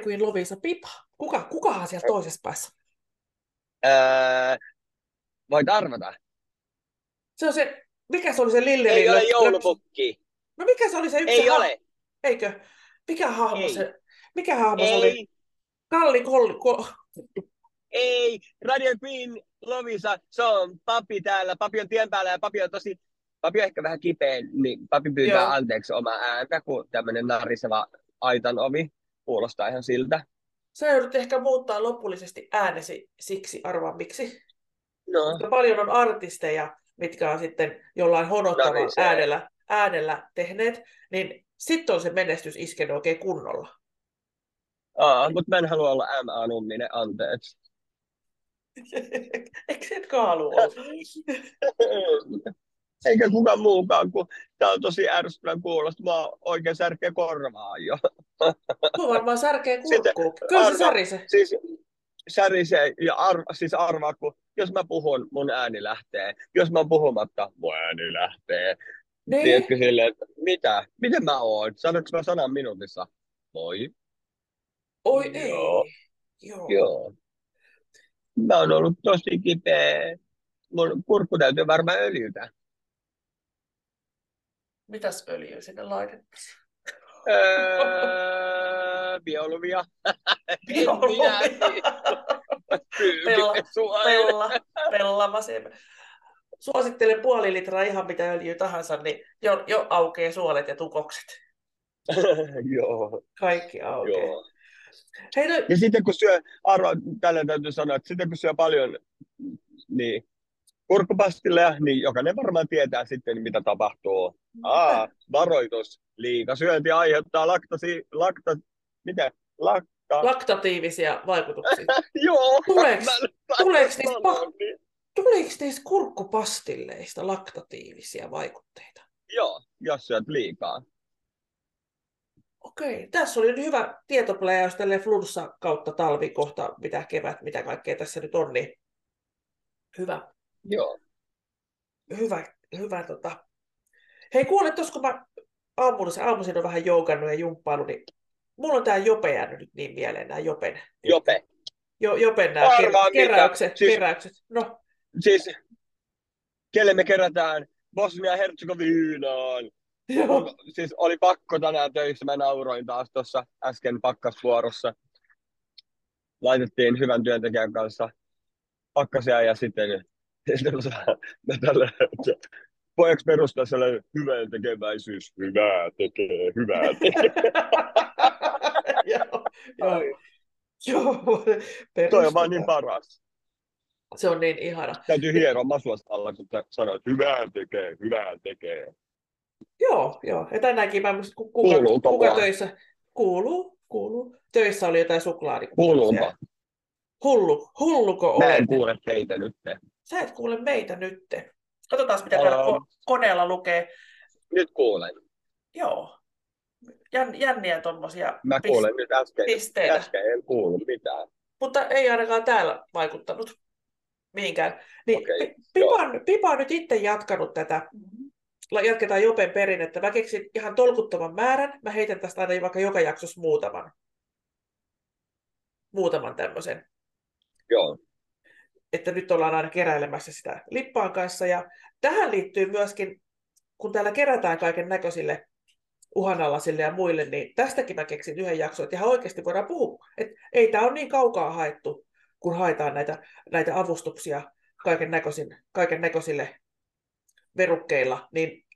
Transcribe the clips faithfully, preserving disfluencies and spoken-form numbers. Mary Queen Lovisa Pipa. Kuka, kukahan siellä toisessa päässä? Öö, voit arvata. Se on se, mikä se oli se Lillelin? Ei ole joulupukki. No mikä se oli se yksi? Ei se ole. Ha... Eikö? Mikä hahmo Ei. se? Mikä hahmo Ei. se oli? Kalli Kolli. Ko... Ei, Radio Queen Lovisa, se on papi täällä. Papi on tien päällä ja papi on tosi... Papi on ehkä vähän kipeä, niin papi pyytää Joo. anteeksi omaa ääntä, kun tämmöinen nariseva aitan ovi kuulostaa ihan siltä. Sä joudut ehkä muuttaa lopullisesti äänesi siksi, arvaa miksi. No. Mutta paljon on artisteja, mitkä on sitten jollain honottavan no niin, äänellä, äänellä tehneet, niin sitten on se menestys iskenyt oikein kunnolla. Aa, mutta mä en halua olla M A-numminen, anteeksi. Eikö etkä halua olla? Eikä kukaan muukaan, kun tää on tosi ärsyttävän kuulosta. Mä oon oikein särkeä korvaa jo. Mä varmaan särkeä kurkkuu. Kyllä arva, se särise. Siis särise ja arva, siis arvaa, kun jos mä puhun, mun ääni lähtee. Jos mä oon puhumatta, mun ääni lähtee. Niin. Tiedätkö silleen, että mitä? Miten mä oon? Sanoitko mä sanan minuutissa? Moi. Oi ei. Joo. Joo. Joo. Mä oon ollut tosi kipeä. Mun kurkku täytyy varmaan öljytä. Mitäs öljyä sinne laitettiin? Öö, bioluvia. Bioluvia. Pella, pella, pellama siemä. Suosittelen puoli litraa ihan mitä öljyä tahansa, niin jo, jo aukeaa suolet ja tukokset. Joo. Kaikki aukeaa. Joo. Hei, no... Ja sitten kun syö, arvaa, tällä täytyy sanoa, että sitten kun syö paljon, niin... kurkkupastilla, niin jokainen varmaan tietää sitten, mitä tapahtuu. Aa, varoitus. Liikasyönti aiheuttaa laktasi, lakta, mitä? Lakta... laktatiivisia vaikutuksia. Joo. Tuleeko niistä kurkkupastilleista laktatiivisia vaikutteita? Joo, jos syöt liikaa. Okei, tässä oli hyvä tietopläjäys tälle flunssa kautta talvi kohta, mitä kevät, mitä kaikkea tässä nyt on, niin hyvä. Joo. Hyvä, hyvä tota. Hei kuule, tuossa kun mä aamulla, se aamuisin on vähän joukannut ja jumppailu, niin mulla on tää Jope jäänyt nyt niin mieleen, nää Jopen. Jope. Jo, Jopen nää ker- keräykset, siis, keräykset. No. Siis, kelle me kerätään Bosnia-Herzegovinaan. Joo. Siis oli pakko tänään töissä, mä nauroin taas tuossa äsken pakkasvuorossa. Laitettiin hyvän työntekijän kanssa pakkasia ja sitten... Mä tällä, voidaanko perustaa sellainen hyvää tekeväisyys? Hyvää tekee, hyvää tekee. Joo, joo. Joo, toi on vaan niin paras. Se on niin ihana. Täytyy hieroa masuasta alla, kun sanoit, hyvää tekee, hyvää tekee. Joo, joo. Ja tänäänkin mä muistin, kuka, kuka, kuka töissä kuuluu, kuuluu. Töissä oli jotain suklaadikukkasia. Kuuluupa. Hullu, hulluko olet? Mä en kuule teitä nyt. Sä et kuule meitä nyt. Katsotaan, mitä täällä ko- koneella lukee. Nyt kuulen. Joo. Jän, jänniä tuommoisia Mä kuulen pist- nyt äsken. Pisteitä. Äsken en kuullut mitään. Mutta ei ainakaan täällä vaikuttanut mihinkään. Niin okay, Pipa, Pipa on nyt itse jatkanut tätä. Jatketaan Jopen perinnettä. Mä keksin ihan tolkuttoman määrän. Mä heitän tästä aina vaikka joka jaksossa muutaman. Muutaman tämmöisen. Joo. Että nyt ollaan aina keräilemässä sitä lippaan kanssa. Ja tähän liittyy myöskin, kun täällä kerätään kaiken näköisille uhanalaisille ja muille, niin tästäkin mä keksin yhden jakson, että ihan oikeasti voidaan puhua. Että ei tämä ole niin kaukaa haettu, kun haetaan näitä, näitä avustuksia kaiken näköisin, kaiken näköisille verukkeilla, niin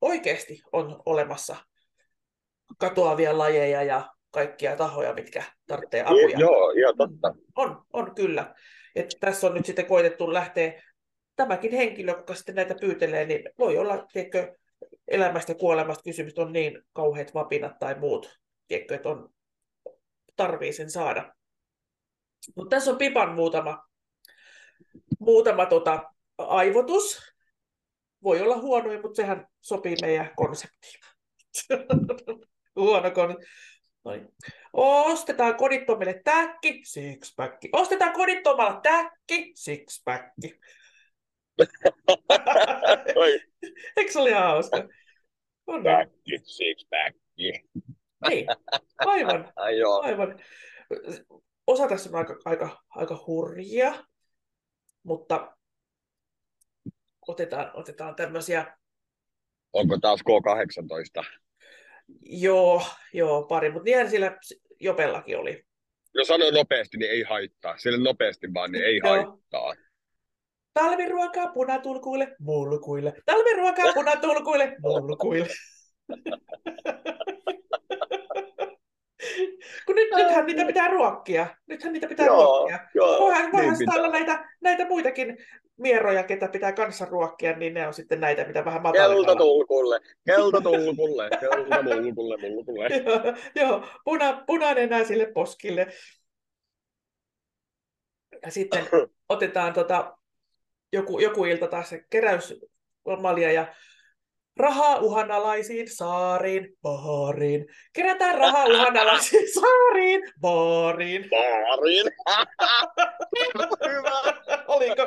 oikeasti on olemassa katoavia lajeja ja kaikkia tahoja, mitkä tarvitsee apuja. Joo, joo, totta. On, on kyllä. Että tässä on nyt sitten koitettu lähteä, tämäkin henkilö, joka sitten näitä pyytelee, niin voi olla, tiedätkö, elämästä ja kuolemasta kysymys on niin kauheat vapinat tai muut, tiedätkö, että on, tarvii sen saada. Mutta tässä on Pipan muutama, muutama tota, aivotus. Voi olla huonoja, mutta sehän sopii meidän konseptiin. Huono konsepti. Noin. Ostetaan kodittomille täkki, sixpacki. Ostetaan kodittomalla täkki, sixpacki. Eikö se oli hauska? Täkki, sixpacki. Niin, aivan. aivan. Osa tässä on aika, aika, aika hurjia, mutta otetaan, otetaan tämmöisiä. Onko taas K kahdeksantoista? Joo, joo pari, mutta niinhän sillä Jopellakin oli. Jos sanoo nopeasti, niin ei haittaa. Sille nopeasti vaan, niin ei no. haittaa. Talviruokaa punatulkuille, mulkuille. Talviruokaa punatulkuille, mulkuille. Kun nyt, nythän niitä pitää ruokkia. Nythän niitä pitää joo, ruokkia. Joo, voihan niin pitää olla näitä, näitä muitakin mieroja, ketä pitää kanssa ruokkia, niin ne on sitten näitä, mitä vähän matalalla. Keltatulkulle, keltatulkulle, keltatulkulle, mulkulle. Joo, joo puna, punainen nää sille poskille. Ja sitten otetaan tota, joku, joku ilta taas se keräysmalja ja rahaa uhanalaisiin saariin, baariin. Kerätään rahaa uhanalaisiin saariin, baariin. Baariin. Hyvä. Oliko?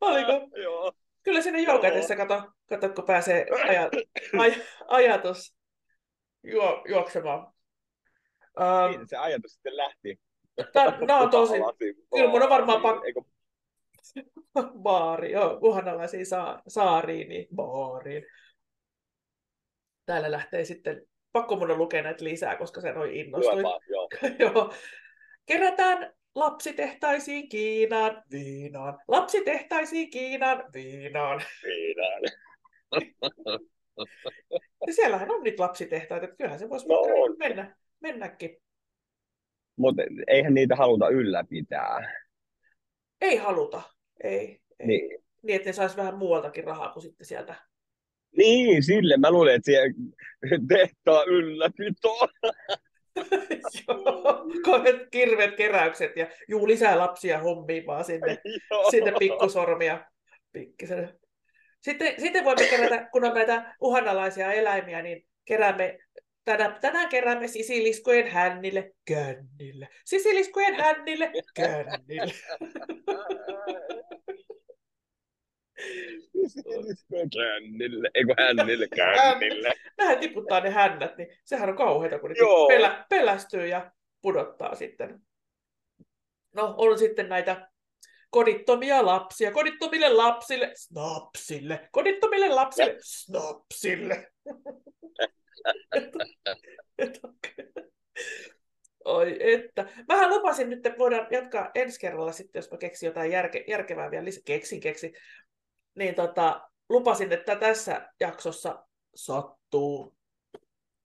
Oliko? Joo. Kyllä sinne joukatessa, kato, kato, kun pääsee aja, aj, ajatus juo, juoksemaan. Um, Miten se ajatus sitten lähti? No tosi. Kyllä mun on varmaan pakko. Baari, joo, uhanalaisiin sa- saariin, niin baariin. Täällä lähtee sitten, pakko mun on lukea näitä lisää, koska se noin innostui. Joo. Joo. Kerätään lapsitehtaisiin Kiinaan, viinaan. Lapsitehtaisiin Kiinaan, viinaan. Viinaan. Ja siellähän on niitä lapsitehtaita, että kyllähän se voisi no, mennä, mennäkin. Mutta eihän niitä haluta ylläpitää. Ei haluta, ei. ei. Niin. Niin, että ne saisi vähän muualtakin rahaa kuin sitten sieltä. Niin, sille. Mä luulen, että siellä tehtaan ylläpitoa. Joo, kirveet keräykset ja juu, lisää lapsia hommiin vaan sinne, sinne pikkusormia. Pikkisen. Sitten, sitten voimme kerätä, kun on näitä uhanalaisia eläimiä, niin keräämme, tänään, tänään keräämme sisiliskojen hännille kännille. Sisiliskojen hännille kännille. Kännille, eikö hännille, kännille. Nähän tiputtaa ne hännät, niin sehän on kauheata, kun ne pelä, pelästyy ja pudottaa sitten. No, on sitten näitä kodittomia lapsia. Kodittomille lapsille, snapsille. Kodittomille lapsille, snapsille. Oi, että. Mähän lupasin nyt, että voidaan jatkaa ensi kerralla sitten, jos mä keksin jotain järke, järkevää vielä lisää. Keksin, keksin. Niin tota, lupasin, että tässä jaksossa sattuu.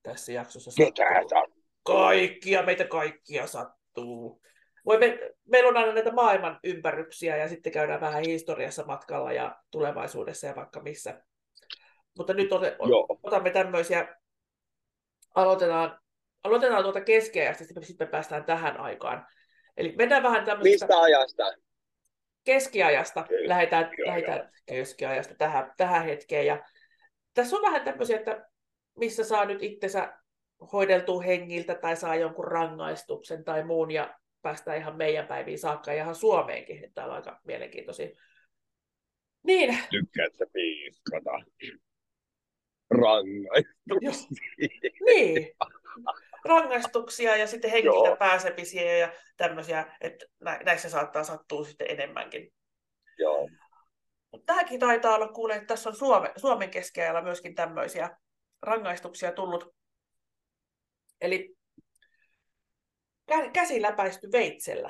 Tässä jaksossa sattuu. Kaikkia, meitä kaikkia sattuu. Voi me, meillä on aina näitä maailman ympärryksiä ja sitten käydään vähän historiassa matkalla ja tulevaisuudessa ja vaikka missä. Mutta nyt ote, otamme tämmöisiä, aloitetaan, aloitetaan tuolta keskiajasta, sitten me päästään tähän aikaan. Eli mennään vähän tämmöisistä. Mistä ajasta? Keskiajasta, lähdetään, lähdetään keskiajasta tähän, tähän hetkeen. Ja tässä on vähän tämmöisiä, että missä saa nyt itsensä hoideltua hengiltä tai saa jonkun rangaistuksen tai muun ja päästään ihan meidän päiviin saakka ja ihan Suomeenkin. Täällä on aika mielenkiintoisia. Niin. Tykkäätkö piiskata rangaistuksia? Niin. Rangaistuksia ja sitten henkilöitä Joo. pääsemisiä ja tämmöisiä, että näissä saattaa sattua sitten enemmänkin. Joo. Tämäkin taitaa olla, kuulee, että tässä on Suome, Suomen keskiajalla myöskin tämmöisiä rangaistuksia tullut. Eli käsi läpäisty veitsellä.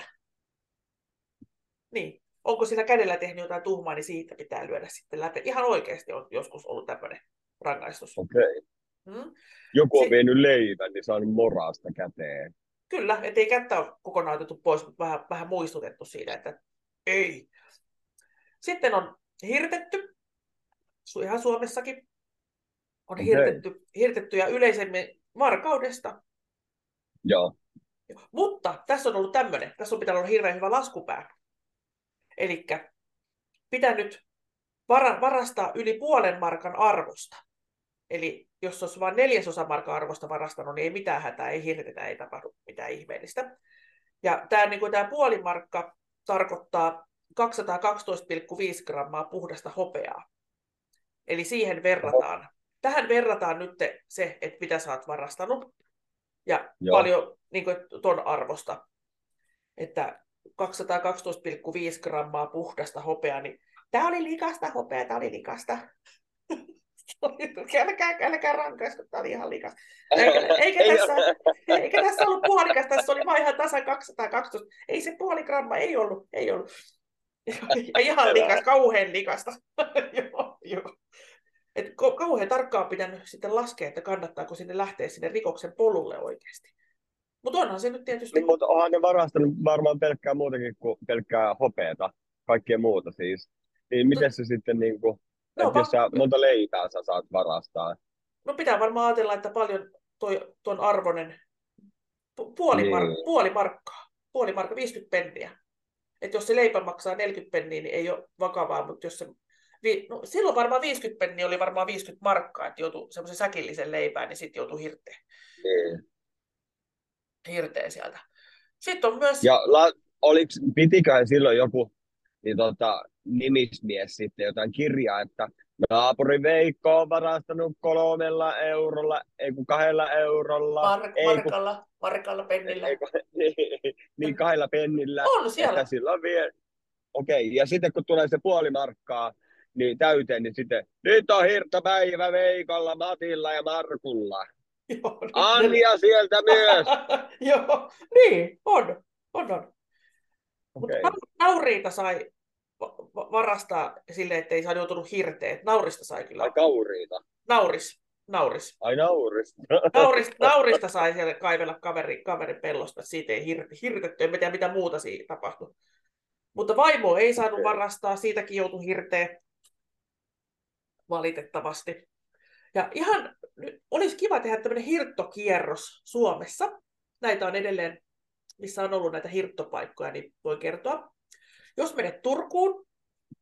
Niin. Onko sillä kädellä tehnyt jotain tuhmaa, niin siitä pitää lyödä sitten läpi. Ihan oikeasti on joskus ollut tämmöinen rangaistus. Okei. Okay. Hmm? Joku on si- vienyt leivän, niin saanut moraasta käteen. Kyllä, ettei kättä ole kokonaan otettu pois, mutta vähän, vähän muistutettu siitä, että ei. Sitten on hirtetty, ihan Suomessakin on okay. hirtetty, hirtetty ja yleisemmin varkaudesta. Joo. Mutta tässä on ollut tämmöinen, tässä on pitänyt olla hirveän hyvä laskupää. Eli pitänyt vara- varastaa yli puolen markan arvosta. Eli jos olisi vain neljäsosa markan arvosta varastanut, niin ei mitään hätää, ei hirtetä, ei tapahdu mitään ihmeellistä. Ja tämä, niin kuin tämä puolimarkka tarkoittaa kaksisataakaksitoista pilkku viisi grammaa puhdasta hopeaa. Eli siihen verrataan. Tähän verrataan nyt se, että mitä sä oot varastanut. ja Joo. paljon niin kuin, ton arvosta. Että kaksisataakaksitoista pilkku viisi grammaa puhdasta hopeaa, niin tämä oli likasta hopeaa, tämä oli likasta. Älkää, älkää rankaista, tämä oli ihan likasta. Eikä, eikä, tässä, eikä tässä ollut puolikas, tässä oli vain ihan tasan kaksisataakaksitoista. Ei se puoli grammaa, ei ollut, ei ollut. Ihan likas, kauhean likasta. Joo, joo. Et kauhean tarkkaan pitänyt sitten laskea, että kannattaako sinne lähteä sinne rikoksen polulle oikeasti. Mutta onhan se nyt tietysti... No, mutta onhan ne varastanut varmaan pelkkää muutakin kuin pelkkää hopeata, kaikkea muuta siis. Niin miten se sitten, niin kuin, no, va- jos sä, monta leipää sä saat varastaa? No pitää varmaan ajatella, että paljon toi, tuon arvonen puoli, niin. mar- puoli markkaa, puoli markkaa, viisikymmentä penniä. Että jos se leipä maksaa neljäkymmentä penniä, niin ei ole vakavaa, mutta jos se... No, silloin varmaan viisikymmentä penniä oli varmaan viisikymmentä markkaa, että joutui semmoisen säkillisen leipään, niin sitten joutui hirteen. Mm. Hirteen sieltä. Sitten on myös... Ja la, oliks, pitikään silloin joku niin tota, nimismies sitten jotain kirjaa, että naapuri Veikko on varastanut kolmella eurolla, ei kun kahdella eurolla. Mark, ei markalla, kun, markalla pennillä. Ei, niin, niin kahdella pennillä. On siellä. Vie... Okei, okay. Ja sitten kun tulee se puoli markkaa, niin täyteen, niin sitten, nyt on hirtopäivä Veikolla, Matilla ja Markulla. Joo, niin, Anja niin. Sieltä myös. Joo, niin, on, on, on. Okay. Mutta kauriita sai varastaa silleen, ettei saa joutunut hirteen. Naurista sai kyllä. Ai kauriita? Nauris, nauris. Ai nauris. naurista. Naurista sai siellä kaivella kaverin, kaverin pellosta, siitä ei hir, hirtetty, en tiedä mitä muuta siinä tapahtui. Mutta vaimo ei saanut okay. varastaa, siitäkin joutui hirteen. Valitettavasti. Ja ihan olisi kiva tehdä tämmöinen hirttokierros Suomessa. Näitä on edelleen, missä on ollut näitä hirttopaikkoja, niin voi kertoa. Jos menet Turkuun,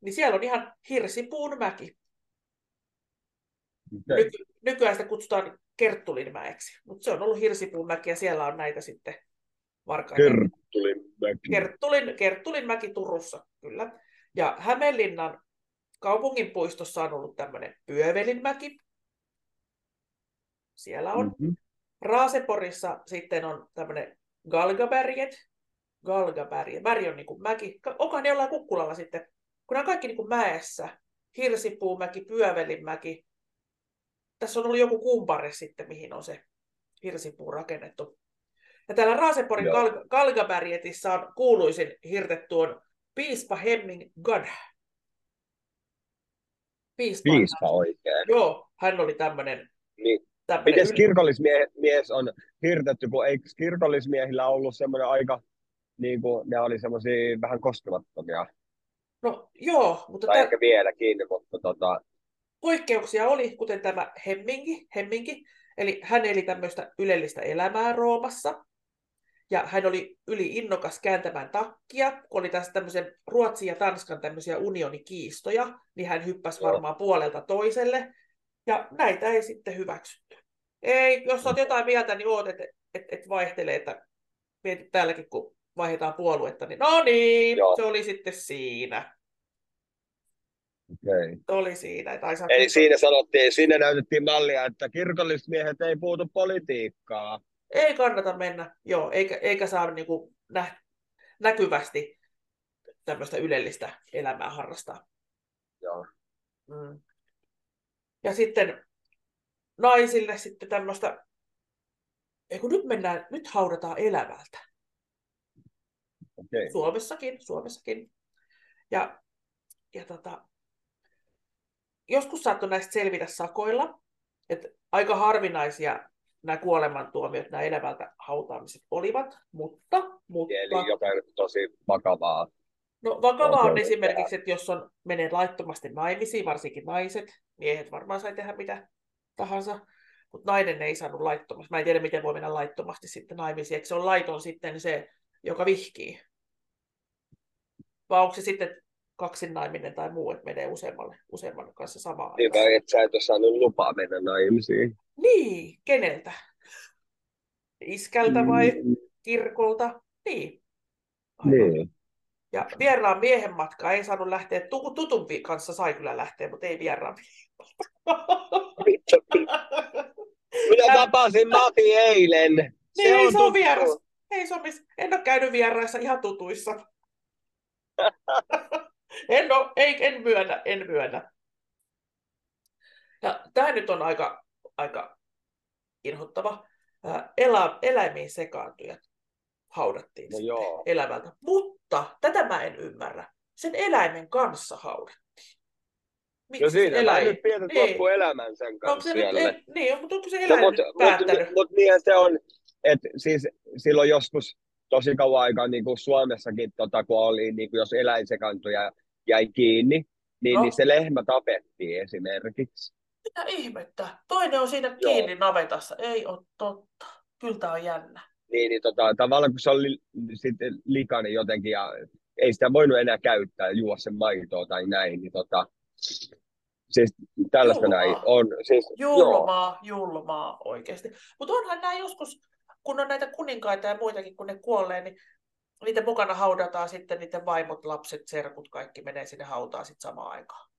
niin siellä on ihan Hirsipuun mäki. Okay. Nyky- nykyään sitä kutsutaan Kerttulinmäeksi, mutta se on ollut Hirsipuun mäki ja siellä on näitä sitten varkaita. Kerttulinmäki. Kerttulin, Kerttulinmäki Turussa, kyllä. Ja Hämeenlinnan kaupungin puistossa on ollut tämmöinen Pyövelinmäki. Siellä on. Mm-hmm. Raaseporissa sitten on tämmöinen Galgabärjet. Galgabärjet. Väri on niin kuin mäki. Onkohan ne jollain kukkulalla sitten? Kun on kaikki niin kuin mäessä. Hirsipuumäki, Pyövelinmäki. Tässä on ollut joku kumpare sitten, mihin on se hirsipuu rakennettu. Ja täällä Raaseporin Gal- Galgabärjetissä on kuuluisin hirtetty on piispa Hemming Gunn. Piispa, piispa oikein. Joo, hän oli tämmöinen... Niin. Miten yl... kirkollismies on hirtetty, kun eikö kirkollismiehillä ollut semmoinen aika, niin kuin ne oli semmoisia vähän koskemattomia? No joo, mutta... Tai tämän... ehkä vieläkin, mutta tota... Poikkeuksia oli, kuten tämä Hemmingi, Hemmingi, eli hän eli tämmöistä ylellistä elämää Roomassa, ja hän oli yliinnokas kääntämään takkia, kun oli tässä tämmöisen Ruotsin ja Tanskan tämmöisiä unionikiistoja, niin hän hyppäsi varmaan puolelta toiselle, ja näitä ei sitten hyväksytty. Ei, jos olet jotain mieltä, niin oot, että et, et vaihtelee, että mietit täälläkin, kun vaihdetaan puoluetta, niin no niin, Joo. se oli sitten siinä. Okay. Oli siinä. Että Eli puhuta. Siinä sanottiin, siinä näytettiin mallia, että kirkollismiehet ei puutu politiikkaan. Ei kannata mennä, joo, eikä, eikä saa niin kuin nä, näkyvästi tämmöistä ylellistä elämää harrastaa. Joo. Mm. Ja sitten naisille sitten tämmöistä, eiku nyt mennään, nyt haudataan elävältä. Okay. Suomessakin, Suomessakin. Ja, ja tota, joskus saattoi näistä selvitä sakoilla, että aika harvinaisia nämä kuolemantuomiot, nämä elävältä hautaamiset olivat, mutta... mutta eli jotain tosi vakavaa. No vakavaa on, on esimerkiksi, että jos on, menee laittomasti naimisiin, varsinkin naiset, miehet varmaan sai tehdä mitä tahansa, mutta nainen ei saanut laittomasti. Mä en tiedä, miten voi mennä laittomasti sitten naimisiin, eikö se on laiton sitten se, joka vihkii? Vai onko se sitten kaksinnaiminen tai muu, että menee useammalle, useamman kanssa samaan niin, aikaan? Niin, että sä et ole saanut lupaa mennä naimisiin. Niin, keneltä? Iskältä vai mm. kirkolta? Niin. niin. Ja vieraan miehen matka ei saanut lähteä. Tutun kanssa sai kyllä lähteä, mutta ei vieraan miehen matka. Minä tapasin Mati eilen. Niin, ei se on vieras. Ei se on miss. En ole käynyt vieraissa, ihan tutuissa. en, ole, ei, en myönnä, en myönnä. Ja tämä nyt on aika, aika inhottava. Elä, eläimiin sekaantujat haudattiin no sitten elävältä. Mutta tätä mä en ymmärrä. Sen eläimen kanssa haudattiin. Miksi no siinä, eläin... mä nyt pidetään loppu elämän sen kanssa no, siellä. Nyt, en, niin, mutta onko se eläin no, mut, päättänyt? Mutta mut, niinhän se on, että siis silloin joskus tosi kauan aikaa niin kuin Suomessakin, tota, kun oli, niin kuin jos eläinsekaantuja jäi kiinni, niin, no. niin se lehmä tapettiin esimerkiksi. Mitä ihmettä? Toinen on siinä kiinni Joo. navetassa. Ei ole totta. Kyllä tämä on jännä. Niin, niin tota, tavallaan kun se oli sitten likainen jotenkin ja ei sitä voinut enää käyttää, juoda sen maitoa tai näin, niin tota, siis tällaista julmaa. näin on. Siis, julmaa, joo. julmaa oikeasti. Mutta onhan nämä joskus, kun on näitä kuninkaita ja muitakin, kun ne kuolee, niin niitä mukana haudataan sitten, niiden vaimot, lapset, serkut, kaikki menee sinne hautaan sitten samaan aikaan.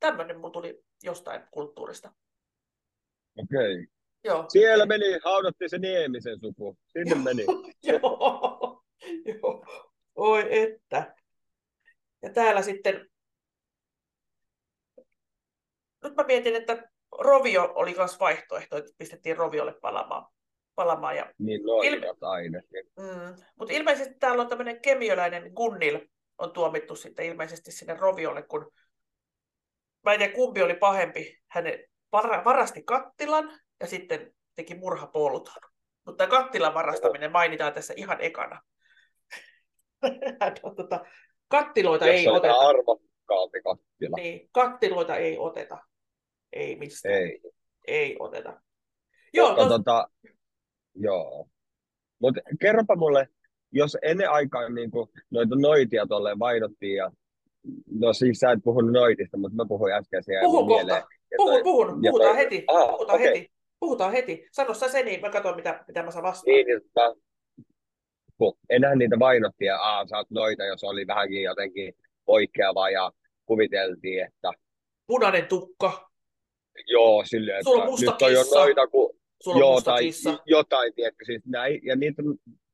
Tämmöinen mun tuli jostain kulttuurista. Okei. Okay. Joo. Siellä meni, haudattiin se Niemisen suku. Sinne meni. Joo. Joo. Oi että. Ja täällä sitten... Nyt mä mietin, että rovio oli myös vaihtoehto, että pistettiin roviolle palamaan. palamaan ja... Niin loivat Ilme... ainakin. Mm. Mutta ilmeisesti täällä on tämmöinen kemiöläinen Gunnil on tuomittu sitten ilmeisesti sinne roviolle, kun... Mä en tiedä, kumpi oli pahempi. Hän varasti kattilan ja sitten teki murhapolton. Mutta kattilan varastaminen mainitaan tässä ihan ekana. Kattiloita jos ei oteta. Arvokkaampi kattila. Niin, kattiloita ei oteta. Ei mistään. Ei, ei oteta. Joo. Mutta, tos... tota, joo. Mut kerropa mulle, jos ennen aikaa niin kun noita noitia tolleen vaihdottiin ja no siis sä et puhunut noitista, mutta mä puhuin äsken siihen. Puhun kohta. Puhun, puhun. Puhutaan heti. Ah, Puhutaan okay. heti. Puhutaan heti. Sano sä se, niin mä katson, mitä, mitä mä saan vastaan. Niin, että enää niitä vainottiin ja aah, sä oot noita, jos oli vähänkin jotenkin poikkeavaa ja kuviteltiin, että... Punainen tukka. Joo, silleen. Sulla on musta kissa. Noita, kun... Sulla on joo, musta tai kissa. Jotain, tiedätkö, siis näin. Ja niitä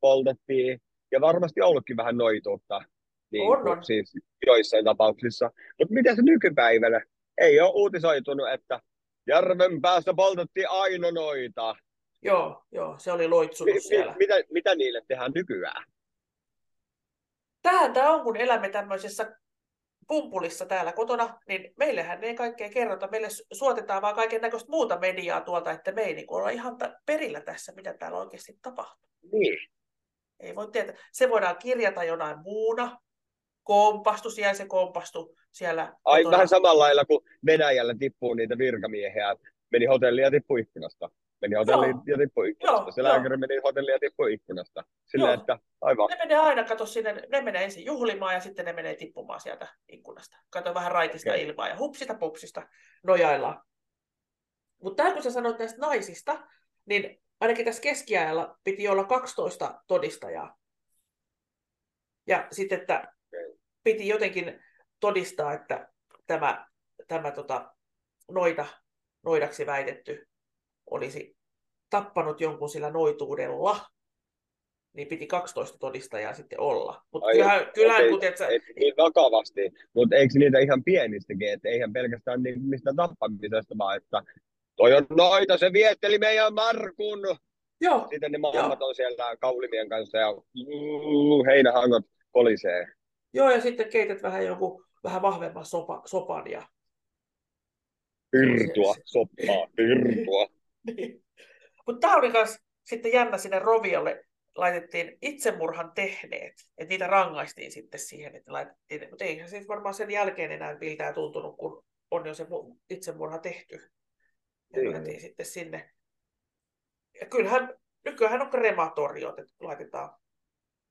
poltettiin. Ja varmasti ollutkin vähän noituutta. Niin, on, on. Siis joissain tapauksissa. Mutta miten se nykypäivänä? Ei ole uutisoitunut, että järven päässä poltettiin aina noita. Joo, joo, se oli loitsunut mi- siellä. Mi- mitä, mitä niille tehdään nykyään? Tähän tämä on, kun elämme tämmöisessä pumpulissa täällä kotona, niin meillähän ei kaikkea kerrota. Meille suotetaan vaan kaiken näköistä muuta mediaa tuolta, että me ei niin olla ihan ta- perillä tässä, mitä täällä oikeasti tapahtuu. Niin. Ei voi tietää. Se voidaan kirjata jonain muuna. Kompastus jäi, se kompastui siellä. Ai, vähän samalla lailla kuin Venäjällä tippuu niitä virkamiehiä. Meni hotellia ja tippui ikkunasta. Meni hotellia ja tippui ikkunasta. Joo, se lääkäri jo. meni hotellia ja tippui ikkunasta. Sillä, että, aivan. Ne menee aina, kato sinne, ne menee ensin juhlimaan ja sitten ne menee tippumaan sieltä ikkunasta. Kato vähän raitista okay. ilmaa ja hupsista pupsista nojaillaan. Mutta tämä kun sä sanoit näistä naisista, niin ainakin tässä keskiajalla piti olla kaksitoista todistajaa. Ja sitten, että piti jotenkin todistaa, että tämä, tämä tota, noita, noidaksi väitetty olisi tappanut jonkun sillä noituudella, niin piti kaksitoista todistajaa sitten olla. Mutta kyllähän, kyllähän kuten... Sä... Niin vakavasti, mutta eikö niitä ihan pienistäkin, että eihän pelkästään niin mistä tappamisesta, vaan että toi on noita, se vietteli meidän Markun. Joo. Sitten ne maailmat on siellä kaulimien kanssa ja mm, heinähangot kolisee. Joo, ja sitten keität vähän joku vähän vahvemman sopa, sopan ja... Pirtua, soppaa, pirtua. Niin. Mutta tämä oli myös sitten jännä, sinne roviolle laitettiin itsemurhan tehneet. Että niitä rangaistiin sitten siihen, että laitettiin. Mutta eihän se varmaan sen jälkeen enää miltään tuntunut, kun on jo se itsemurha tehty. Ja mm. laitettiin sitten sinne. Ja kyllähän, nykyäänhän on krematoriot, että laitetaan.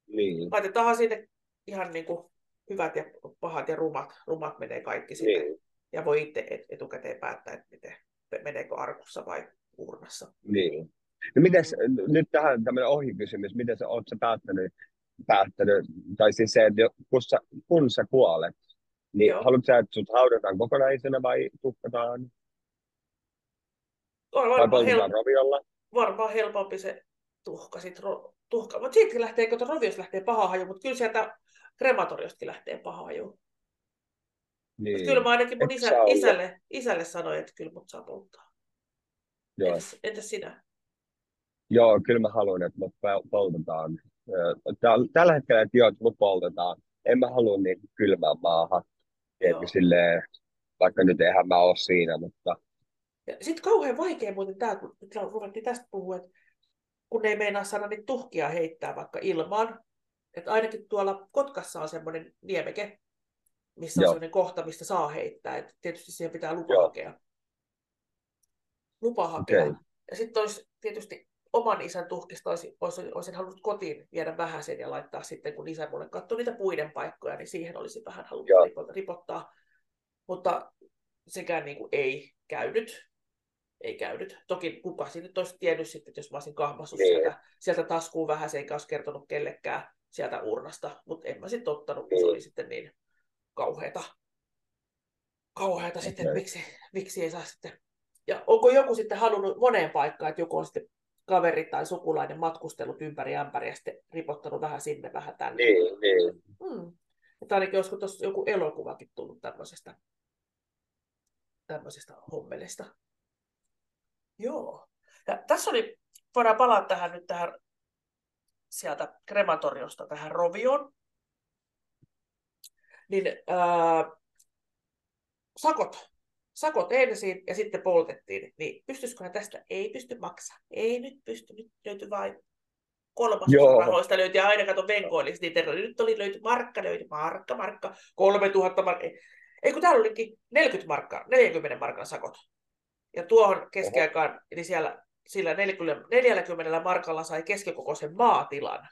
Niin. Laitetaan sinne. Ihan niin kuin hyvät ja pahat ja rumat, rumat menee kaikki sinne. Niin. Ja voi itse et, etukäteen päättää, että miten, meneekö arkussa vai uurnassa. Niin. No mites, nyt tähän tämmöinen ohikysymys, miten sä, oot sä päättänyt, päättänyt, tai siis se, että kun sä, kun sä kuolet, niin Joo. haluatko sä, että sut haudataan kokonaisena vai tukkataan? Vai poltetaan hel... roviolla? varmaan helpompi se tuhka. Sit ro, tuhka. Mutta siitäkin lähtee, kun roviosta lähtee paha haju, mutta kyllä sieltä krematoriostakin lähtee paha haju. Niin. Kyllä mä ainakin mun isä, isälle, isälle sanoin, että kyllä mut saa polttaa. Entäs, entäs sinä? Joo, kyllä mä haluan, että mut poltetaan. Tällä hetkellä, että joo, että mut poltetaan. En mä halua niin kylmää maahan. Silleen, vaikka nyt eihän mä ole siinä, mutta... Sitten kauhean vaikea muuten tämä, kun ruvettiin tästä puhua, että kun ei meinaa saada niitä tuhkia heittää vaikka ilmaan. Että ainakin tuolla Kotkassa on semmoinen niemeke, missä on joo. semmoinen kohta, mistä saa heittää. Et tietysti siihen pitää lupa joo. hakea. Lupa hakea. Okay. Ja sitten olisi tietysti oman isän tuhkista, olisi, olisin halunnut kotiin viedä vähän sen ja laittaa sitten, kun isä mulle katsoi niitä puiden paikkoja, niin siihen olisi vähän halunnut joo. ripottaa. Mutta sekään niin kuin ei käynyt. Ei käynyt. Toki kuka siinä nyt olisi tiennyt sitten, jos mä olisin kahmassut niin. sieltä, sieltä taskuun vähän, se eikä olisi kertonut kellekään sieltä urnasta, mutta en mä sitten ottanut, niin. se oli sitten niin kauheata. Kauheata sitten, okay. miksi, miksi ei saa sitten. Ja onko joku sitten halunnut moneen paikkaan, että joku on sitten kaveri tai sukulainen matkustellut ympäri ämpäri ja sitten ripottanut vähän sinne, vähän tänne. Niin, niin. Hmm. Että ainakin olisiko tuossa joku elokuvakin tullut tämmöisestä, tämmöisestä hommelista. Joo. Ja tässä oli, voidaan palaa tähän nyt tähän sieltä krematoriosta tähän rovioon. Niin ää, sakot. Sakot ensin ja sitten poltettiin. Niin pystyisiköhän tästä? Ei pysty maksaa. Ei nyt pysty. Nyt löytyi vain kolmas rahoista. Löytyi aina kato venkoiliksi. Niin nyt oli löyty markka, löytyi markka, markka. kolmetuhatta markkaa. Ei kun täällä olikin neljäkymmentä markkaa, neljänkymmenen markan sakot. Ja tuohon keskiaikaan, eli siellä, sillä neljälläkymmenellä markalla sai keskikokoisen maatilan.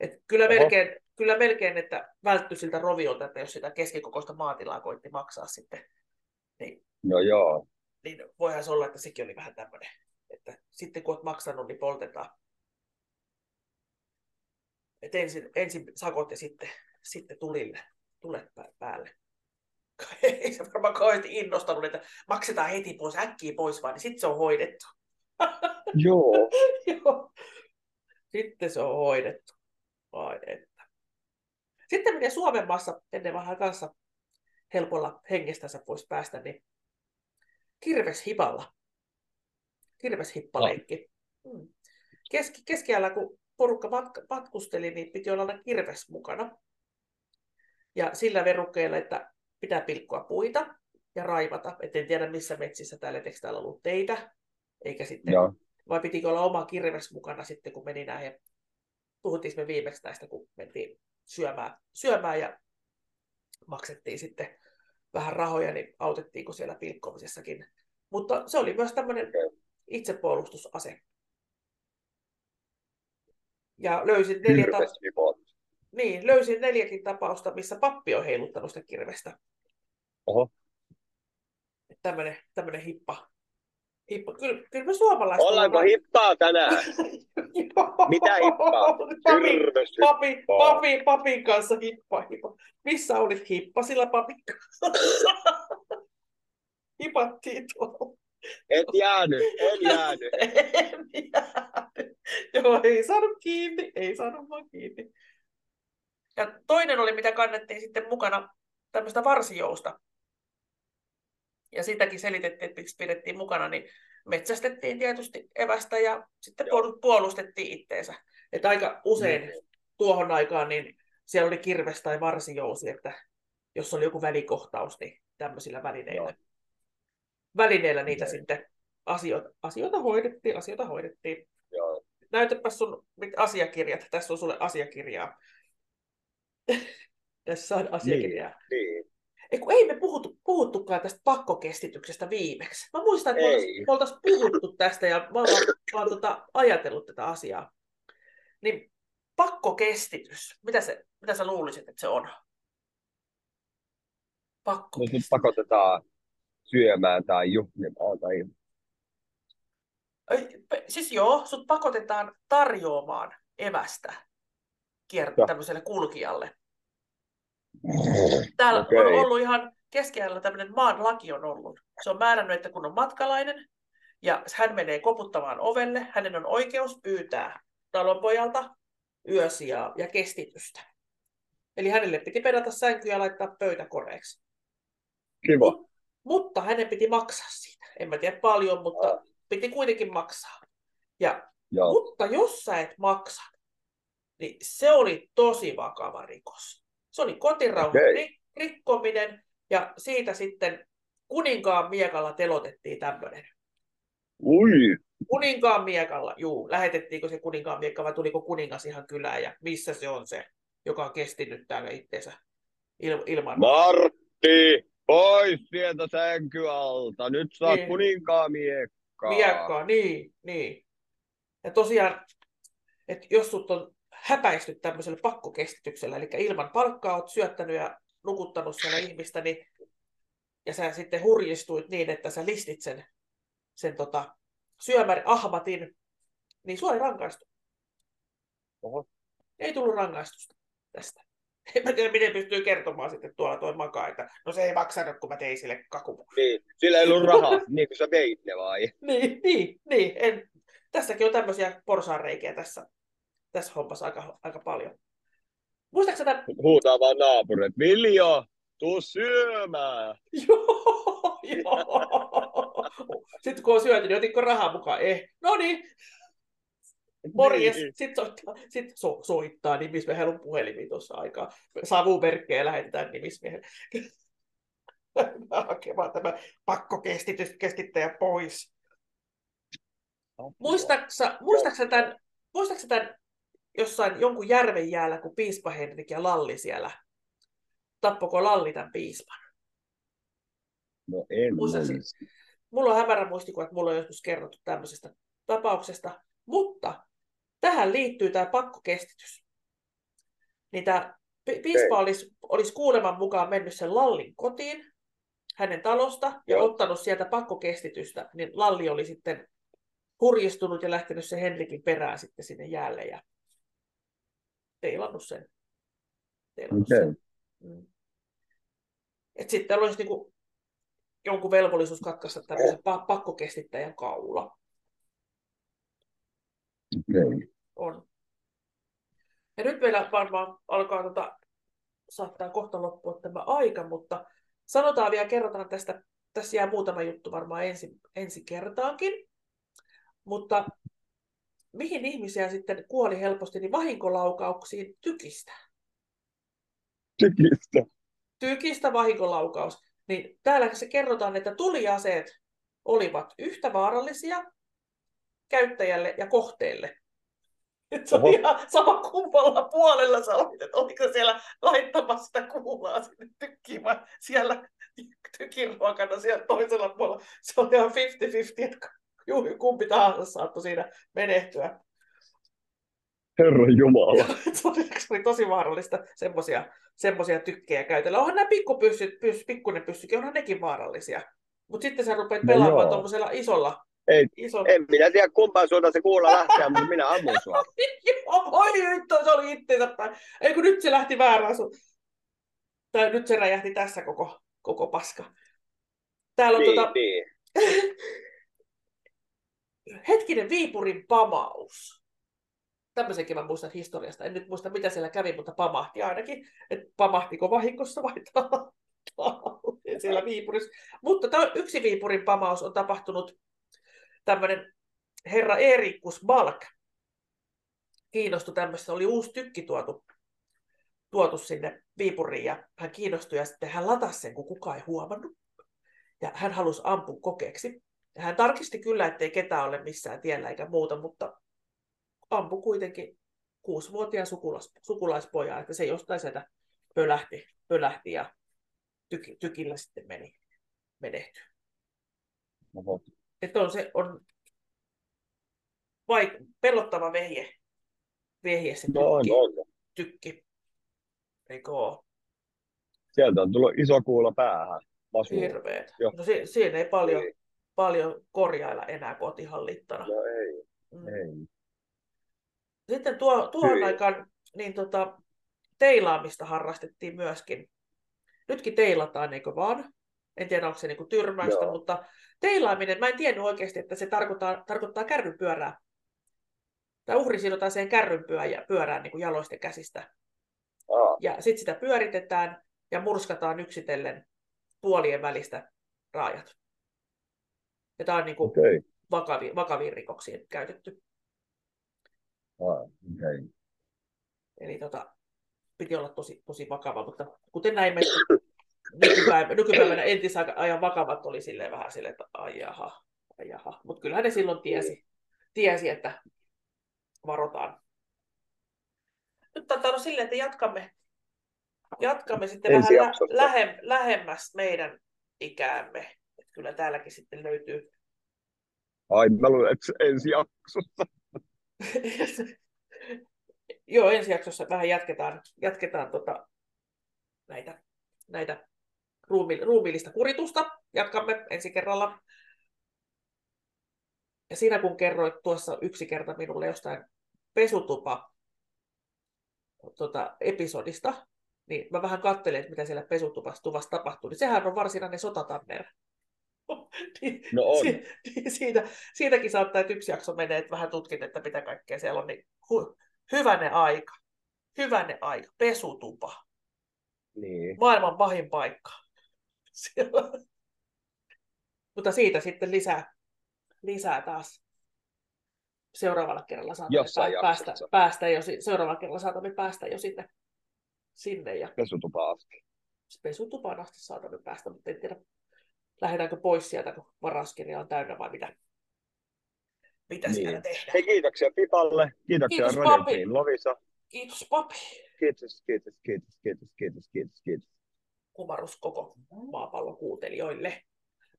Et kyllä, melkein, kyllä melkein, että välttyi siltä roviolta, että jos sitä keskikokoista maatilaa koitti maksaa sitten. Niin, no joo. Niin voihan se olla, että sekin oli vähän tämmöinen, että sitten kun olet maksanut, niin poltetaan. Et ensin, ensin sakot ja sitten, sitten tulille, tulet päälle. Ei se varmaan kauheasti innostanut, että maksetaan heti pois, äkkiä pois vaan, niin sitten se on hoidettu. Joo. Joo. Sitten se on hoidettu. Vai että. Sitten menee Suomen maassa, ennen vähän kanssa helpolla hengestänsä pois päästä, niin kirveshipalla. Kirveshippaleikki. No. Keski, keskiajalla, kun porukka matk- matkusteli, niin piti olla kirves mukana. Ja sillä verukkeella, että pitää pilkkoa puita ja raivata. Et en tiedä, missä metsissä täällä tekstillä on ollut teitä. Eikä sitten, joo. vai pitikö olla oma kirves mukana sitten, kun meni näihin. Puhuttiin me viimeksi näistä, kun mentiin syömään, syömään ja maksettiin sitten vähän rahoja, niin autettiinko siellä pilkkomisessakin. Mutta se oli myös tämmöinen itsepuolustusase. Ja löysin neljä, ta- niin, löysin neljäkin tapausta, missä pappi on heiluttanut sitä kirvestä. Oho. Tämmöinen, tämmöinen hippa. hippa. Kyllä, kyllä me suomalaiset... Ollaanko on... hippaa tänään? Mitä hippaa? Kirveshippa. Papi, papi, papin kanssa hippaa. Hippa. Missä olit hippa sillä papin kanssa? Hipattiin tuolla. Et jäänyt, en jäänyt. En jäänyt. Joo, ei saanut kiinni, ei saanut vaan kiinni. Ja toinen oli, mitä kannettiin sitten mukana, tämmöistä varsijousta. Ja sitäkin selitettiin, että miksi pidettiin mukana, niin metsästettiin tietysti evästä ja sitten joo. puolustettiin itteensä. Että aika usein mm. tuohon aikaan niin siellä oli kirves tai varsijousi, että jos oli joku välikohtaus, niin tämmöisillä välineillä, välineillä niitä mm. sitten asioita, asioita hoidettiin. Asioita hoidettiin. Joo. Näytäpä sun asiakirjat. Tässä on sulle asiakirjaa. Tässä on asiakirjaa. Niin, niin. Eiku, ei me puhuttu, puhuttukaan tästä pakkokestityksestä viimeksi. Mä muistan, että ei. me oltaisiin puhuttu tästä ja mä olen vaan tota, ajatellut tätä asiaa. Niin pakkokestitys, mitä, se, mitä sä luulisit, että se on? Pakkokestitys. Nyt pakotetaan syömään tai juhlimaan. Tai... Siis joo, sut pakotetaan tarjoamaan evästä kiert- tämmöiselle kulkijalle. Täällä okay. on ollut ihan keskiajalla tämmöinen maanlaki on ollut. Se on määrännyt, että kun on matkalainen, ja hän menee koputtamaan ovelle. Hänen on oikeus pyytää talonpojalta yösijaa ja kestitystä. Eli hänelle piti pedata sänky ja laittaa pöytä koreeksi. Kiva. Mutta hänen piti maksaa siitä. En mä tiedä paljon, mutta piti kuitenkin maksaa. Ja, mutta jos sä et maksa, niin se oli tosi vakava rikos. Se oli kotirauhan okay. rikkominen ja siitä sitten kuninkaan miekalla telotettiin tämmöinen. Ui. Kuninkaan miekalla, juu. Lähetettiinkö se kuninkaan miekka vai tuliko kuningas ihan kylään ja missä se on se, joka on kestinyt täällä itseensä il- ilman... Martti, pois sieltä sänkyalta. Nyt saat niin. kuninkaan miekkaa. Miekkaa, niin, niin. Ja tosiaan, että jos sut on häpäistyt tämmöisellä pakkokestityksellä, eli ilman palkkaa olet syöttänyt ja nukuttanut siellä ihmistä, niin, ja sä sitten hurjistuit niin, että sä listit sen, sen tota, syömän ahmatin, niin sua ei rangaistu. Oho. Ei tullut rangaistusta tästä. En mä tiedä, miten pystyy kertomaan sitten tuolla toi makaa, että no se ei maksanut, kun mä tein sille kakun. Niin, sillä ei ollut rahaa, niin kuin sä veit ne vai? Niin, niin, niin. En... Tässäkin on tämmöisiä porsaanreikiä tässä. Tässä hommassa aika, aika paljon. Muistaaksä tämän... Huutaa vaan naapurit. Viljo, tuu syömään! Joo, joo. Sitten kun on syöty, niin otinko rahaa mukaan? Eh, no niin. Morjes. Niin. Sitten soittaa, sit so, soittaa nimismiehellä on puhelimiin tuossa aikaa. Savumerkkejä lähetetään nimismiehelle. Mä hakemaan tämä pakkokestitys, kestittäjä pois. No, muistaaksä, muistaaksä tämän, muistaaksä tämän jossain jonkun järven jäällä, kun piispa Henrik ja Lalli siellä. Tappoko Lalli tämän piispan? No en. Mulla on hämärä muistikuva, että mulla on joskus kerrottu tämmöisestä tapauksesta. Mutta tähän liittyy tämä pakkokestitys. Niin tämä piispa olisi, olisi kuuleman mukaan mennyt sen Lallin kotiin, hänen talosta, ja Joo. ottanut sieltä pakkokestitystä. Niin Lalli oli sitten hurjistunut ja lähtenyt sen Henrikin perään sitten sinne jäälle ja teilannut sen. Teilannut okay. sen. Mm. Et sitten olisi niinku jonkun velvollisuus katkaista tämmöisen pa- pakkokestittäjän kaula. Okay. On. Ja nyt meillä varmaan alkaa, tota, saattaa kohta loppua tämä aika, mutta sanotaan vielä, kerrotaan tästä, tässä jää muutama juttu varmaan ensi, ensi kertaankin. Mutta mihin ihmisiä sitten kuoli helposti, niin vahinkolaukauksiin tykistä. Tykistä. Tykistä vahinkolaukaus. Niin täällä se kerrotaan, että tuliaseet olivat yhtä vaarallisia käyttäjälle ja kohteelle. Nyt se on Oho. ihan sama kumpalla puolella sä olit, että oliko siellä laittamassa sitä kuulaa sinne tykkiin vai siellä tykiruokana siellä toisella puolella. Se on ihan fifty fifty. Juu, kumpi tahansa saattoi siinä menehtyä. Herran Jumala. Se oli tosi vaarallista semmoisia, semmoisia tykkejä käytellä. Onhan nämä pikkupyssyt, pyss, pikkunen pyssykin, onhan nekin vaarallisia. Mutta sitten sä rupeat pelaamaan no tuollaisella isolla. Ei, isolla. En minä tiedä kumpaan suuntaan se kuulla lähtee, mutta minä ammun sua. Oi, nyt se oli itseensä päin. Ei kun nyt se lähti väärään sun. Tai nyt se räjähti tässä koko, koko paska. Täällä on niin, tota... Niin. Hetkinen, Viipurin pamaus. Tämmöisenkin mä muistan historiasta. En nyt muista, mitä siellä kävi, mutta pamahti ainakin. Et pamahtiko vahinkossa vai ta- ta- siellä Viipurissa. Mutta tämä yksi Viipurin pamaus on tapahtunut tämmöinen herra Erikus Balk. Kiinnostui tämmöistä. Oli uusi tykki tuotu, tuotu sinne Viipuriin ja hän kiinnostui ja sitten hän latasi sen, kun kukaan ei huomannut. Ja hän halusi ampua kokeeksi. Hän tarkisti kyllä, ettei ketään ole missään tiellä eikä muuta, mutta ampui kuitenkin kuusivuotiaan sukulais, sukulaispojaa, että se jostain sieltä pölähti, pölähti ja tyki, tykillä sitten meni, menehtyi. Että on, se on vaik- pelottava vehje, vehje se tykki. No, no. tykki. Eikö ole? Sieltä on tullut iso kuula päähän. Hirveet. No, si- siinä ei paljon... Ei. paljon korjailla enää kotihallittana. No ei, ei. Sitten tuo, tuohon aikaan niin tota, teilaamista harrastettiin myöskin. Nytkin teilataan, eikö vaan? En tiedä, onko se niin kuin tyrmäystä, Joo. mutta teilaaminen, mä en tiennyt oikeasti, että se tarkoittaa, tarkoittaa kärrynpyörää. Tai uhri sidotaan siihen kärrynpyörään niin kuin jaloisten käsistä. Aa. Ja sitten sitä pyöritetään ja murskataan yksitellen puolien välistä raajat. Ja tämä on niin kuin okay. vakavi, vakaviin rikoksiin käytetty. Aa, okay. Eli tota, piti olla tosi, tosi vakava, mutta kuten näimme... Nykypäivänä, nykypäivänä entisajan vakavat oli silleen vähän silleen, että ai jaha, ai jaha. Mutta kyllähän ne silloin tiesi, tiesi, että varotaan. Nyt taitaa olla silleen, että jatkamme, jatkamme sitten Ensi vähän lähe, lähemmäs meidän ikäämme. Et kyllä täälläkin sitten löytyy. Ai, mä luulen, että ensi jaksossa. Joo, ensi jaksossa vähän jatketaan, jatketaan tota, näitä, näitä. ruumiillista kuritusta. Jatkamme ensi kerralla. Ja siinä kun kerroit tuossa yksi kerta minulle jostain pesutupa tuota, episodista, niin mä vähän katselen, että mitä siellä pesutuvassa tapahtuu. Niin sehän on varsinainen sotatanner. No on. Si- niin siitä, siitäkin saattaa, että yksi jakso menee, että vähän tutkin, että mitä kaikkea siellä on. Niin hu- hyvänen aika. Hyvänen aika. Pesutupa. Niin. Maailman pahin paikka. Siellä. Mutta siitä sitten lisää, lisää taas seuraavalla kerralla saatamme päästä, päästä jo seuraavalla kerralla saatamme päästä jo sinne sinne ja pesutupaan asti. Pesutupaan asti saatamme päästä, mutta en tiedä lähdetäänkö pois sieltä, kun varaskirja on täynnä vai mitä. Mitä niin. siellä tehdään? Hei, kiitoksia Pipalle, kiitoksia Radiotiin Lovisa. Kiitos papi. Kiitos, kiitos, kiitos, kiitos, kiitos, kiitos, kiitos. Kumarus koko maapallon kuuntelijoille.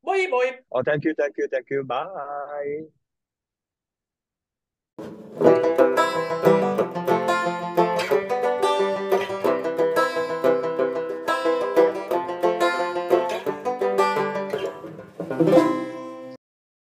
Moi moi! Oh, thank you, thank you, thank you, bye!